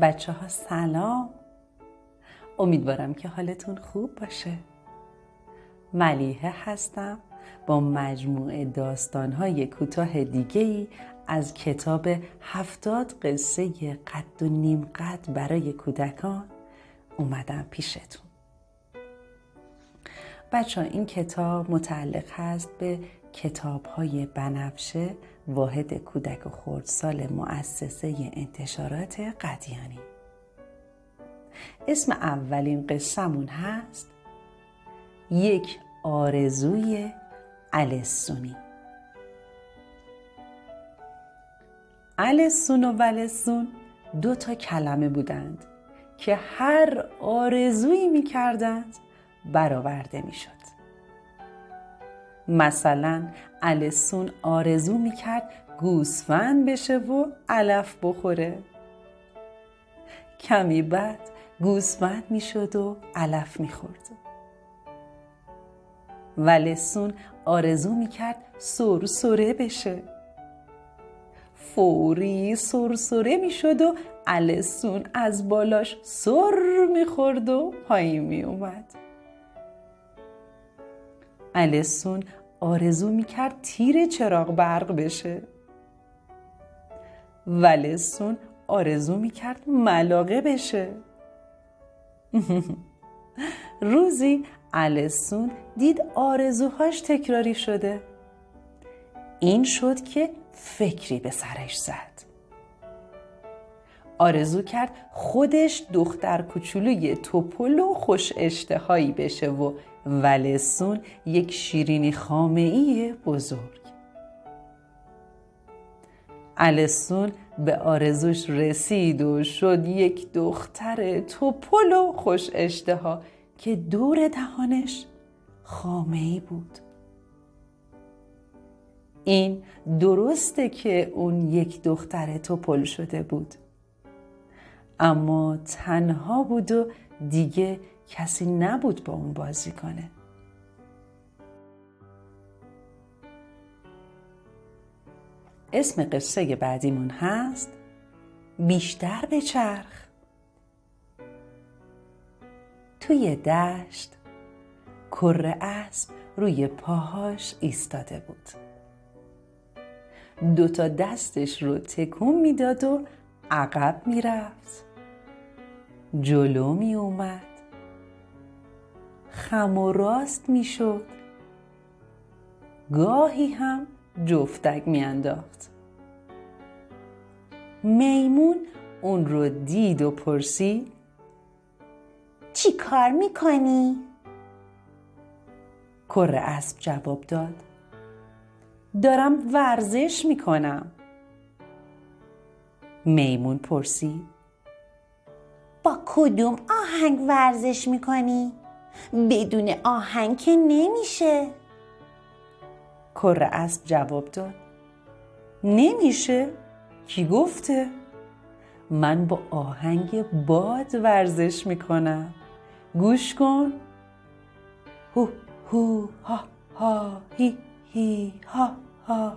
بچه ها سلام، امیدوارم که حالتون خوب باشه. ملیحه هستم با مجموعه داستان‌های کوتاه دیگه‌ای از کتاب 70 قصه قد و نیم قد برای کودکان اومدم پیشتون. بچه‌ها این کتاب متعلق هست به کتاب‌های بنفشه واحد کودک و خردسال مؤسسه انتشارات قدیانی. اسم اولین قصه‌مون هست یک آرزوی علیسونی. علیسون و ولسون دو تا کلمه بودند که هر آرزویی می‌کردند برآورده می‌شد. مثلا علیسون آرزو می‌کرد گوسفند بشه و علف بخوره. کمی بعد گوسفند می‌شد و علف می‌خورد. ولسون آرزو می‌کرد سرسره بشه. فوری سرسره می‌شد و علیسون از بالاش سر می‌خورد و پایین می‌اومد. علیسون آرزو می‌کرد تیر چراغ برق بشه. ولسون آرزو می‌کرد ملاقه بشه. روزی علیسون دید آرزوهاش تکراری شده. این شد که فکری به سرش زد. آرزو کرد خودش دختر کوچولوی توپولو خوش اشتهایی بشه و ولسون یک شیرینی خامه‌ای بزرگ. علیسون به آرزوش رسید و شد یک دختر توپولو خوش اشتها که دور دهانش خامه‌ای بود. این درسته که اون یک دختر توپل شده بود، اما تنها بود و دیگه کسی نبود با اون بازی کنه. اسم قصه بعدیمون هست بیشتر به چرخ. توی دشت کره اسب روی پاهاش ایستاده بود. دوتا دستش رو تکون میداد و عقب میرفت، جلو می اومد، خم و راست میشد، گاهی هم جفتک میانداخت. میمون اون رو دید و پرسید چی کار میکنی؟ کره اسب جواب داد دارم ورزش میکنم. میمون پرسید با کدوم آهنگ ورزش میکنی؟ بدون آهنگ که نمیشه. کره اسب جواب داد نمیشه؟ کی گفته؟ من با آهنگ باد ورزش میکنم. گوش کن. هو هو ها ها هی هی ها ها.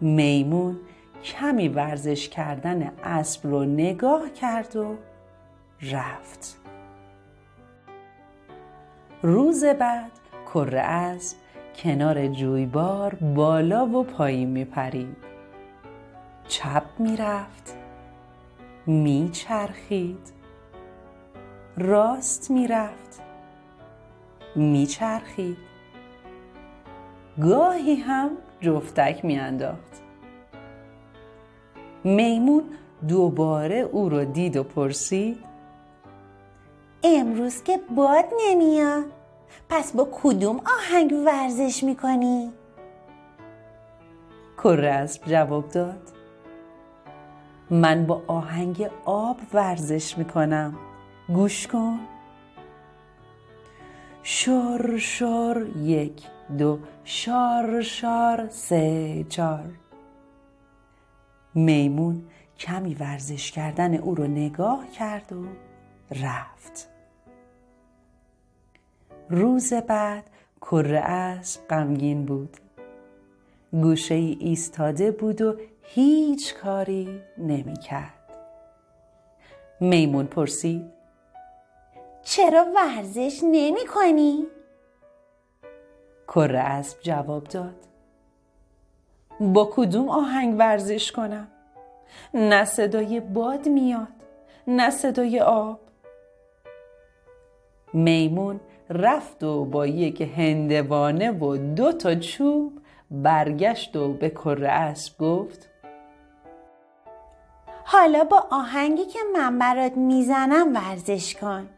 میمون کمی ورزش کردن اسب رو نگاه کرد و رفت. روز بعد کره اسب کنار جویبار بالا و پایین میپرید، چپ میرفت، میچرخید، راست میرفت، میچرخید، گاهی هم جفتک میانداخت. میمون دوباره او رو دید و پرسید امروز که باد نمیاد پس با کدوم آهنگ ورزش میکنی؟ کره اسب جواب داد من با آهنگ آب ورزش میکنم. گوش کن. شور شور یک دو، شار شار سه چار. میمون کمی ورزش کردن او رو نگاه کرد و رفت. روز بعد کره اسب غمگین بود. گوشه ایستاده بود و هیچ کاری نمی کرد. میمون پرسید. چرا ورزش نمی کنی؟ کره اسب جواب داد. با کدوم آهنگ ورزش کنم؟ نه صدای باد میاد، نه صدای آب. میمون رفت و با یک هندوانه و 2 چوب برگشت و به کره اسب گفت حالا با آهنگی که من برات میزنم ورزش کن.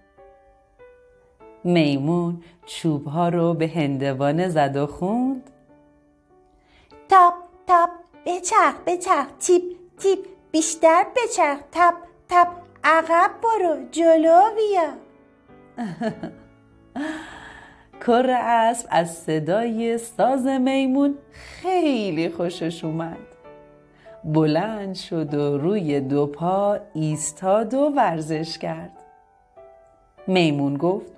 میمون چوبها رو به هندوانه زد و خوند تپ تپ بچرخ بچرخ تیپ تیپ بیشتر بچرخ تپ تپ عقب برو جلو بیا. کره اسب از صدای ساز میمون خیلی خوشش اومد. بلند شد و روی 2 پا ایستاد و ورزش کرد. میمون گفت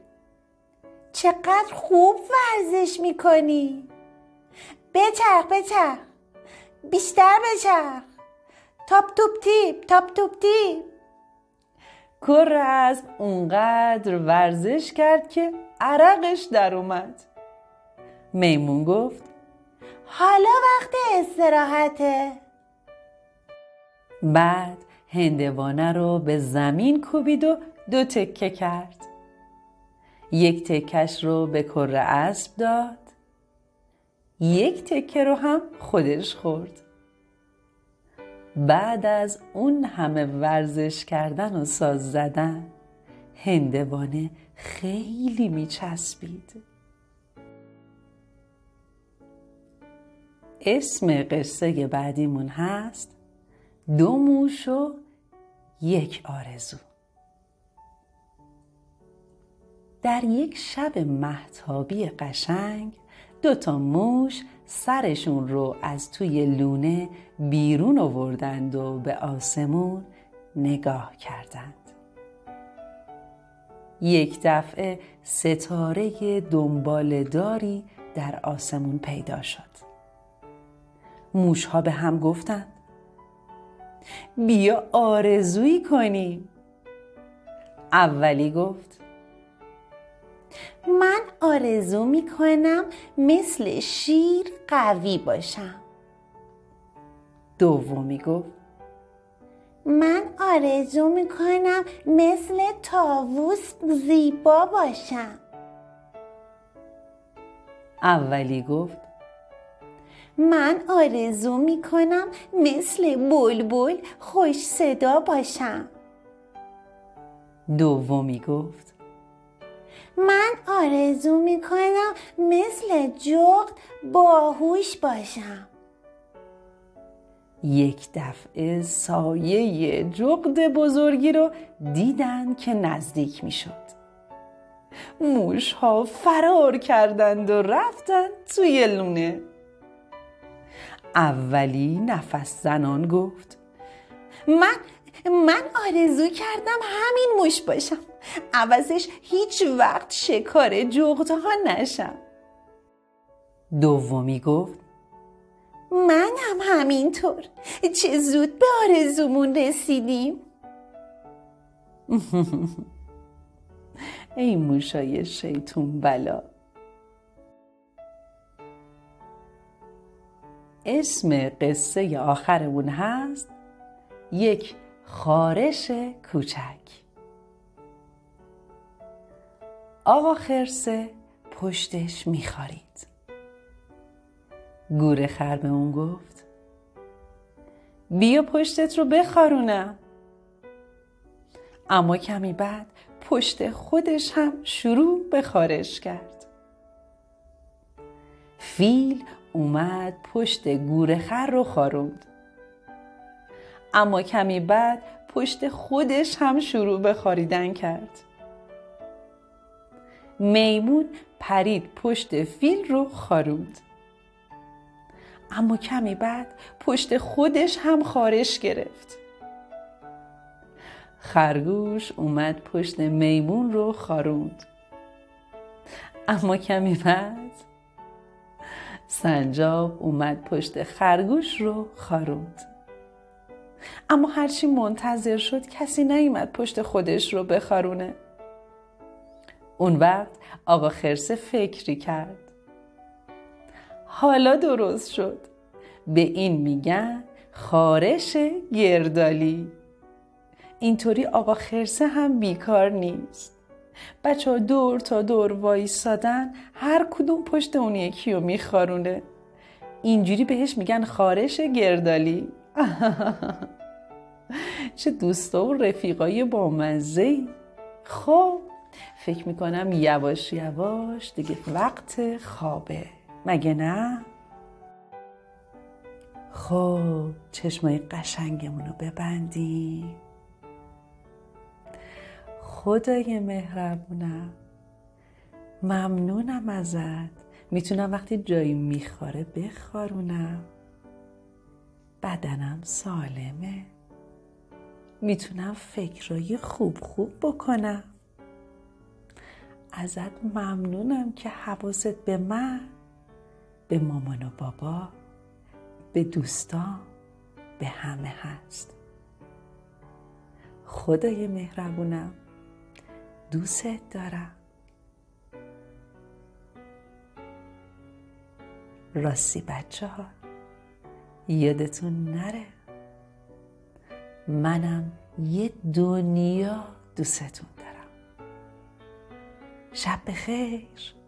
چقدر خوب ورزش میکنی. بچرخ بچرخ بیشتر بچرخ تاپ توپ تیپ تاپ توپ تیپ. کره اسب اونقدر ورزش کرد که عرقش در اومد. میمون گفت حالا وقت استراحته. بعد هندوانه رو به زمین کوبید و 2 تکه کرد. یک تکش رو به کره اسب داد، یک تکه رو هم خودش خورد. بعد از اون همه ورزش کردن و ساز زدن هندوانه خیلی میچسبید. اسم قصه بعدیمون هست 2 موش و 1 آرزو. در یک شب مهتابی قشنگ 2 موش سرشون رو از توی لونه بیرون آوردند و به آسمون نگاه کردند. یک دفعه ستاره دنباله‌داری در آسمون پیدا شد. موش‌ها به هم گفتند بیا آرزویی کنیم. اولی گفت من آرزو میکنم مثل شیر قوی باشم. دومی گفت من آرزو میکنم مثل طاووس زیبا باشم. اولی گفت من آرزو میکنم مثل بلبل خوش صدا باشم. دومی گفت من آرزو میکنم مثل جغد باهوش باشم. یک دفعه سایه جغد بزرگی رو دیدن که نزدیک میشد. موش‌ها فرار کردند و رفتن توی لونه. اولی نفس زنان گفت من آرزو کردم همین موش باشم. عوضش هیچ وقت شکار جغدها نشم. دومی گفت من هم همینطور. چه زود به آرزومون رسیدیم. ای موشای شیطون بلا. اسم قصه آخرمون هست 1 خارش کوچک. آقا خرسه پشتش میخارید. گوره خر به اون گفت بیا پشتت رو بخارونم. اما کمی بعد پشت خودش هم شروع به خارش کرد. فیل اومد پشت گوره خر رو خاروند. اما کمی بعد پشت خودش هم شروع به خاریدن کرد. میمون پرید پشت فیل رو خاروند. اما کمی بعد پشت خودش هم خارش گرفت. خرگوش اومد پشت میمون رو خاروند. اما کمی بعد سنجاب اومد پشت خرگوش رو خاروند. اما هرچی منتظر شد کسی نیامد پشت خودش رو بخارونه. اون وقت آقا خرسه فکری کرد. حالا درست شد. به این میگن خارش گردالی. اینطوری آقا خرسه هم بیکار نیست. بچه ها دور تا دور وایسادن، هر کدوم پشت اون یکی رو میخارونه. اینجوری بهش میگن خارش گردالی. چه دوستا و رفیقای بامزه‌ای. خب فکر میکنم یواش یواش دیگه وقت خوابه، مگه نه؟ خب چشمای قشنگمون رو ببندیم. خدای مهربونم، ممنونم ازت. میتونم وقتی جایی میخوره بخارونم، بدنم سالمه، میتونم فکرای خوب بکنم. ازت ممنونم که حواست به من، به مامان و بابا، به دوستان، به همه هست. خدای مهربونم، دوست دارم. راستی بچه ها، یادتون نره منم یه دنیا دوستتون دارم. شب بخیر.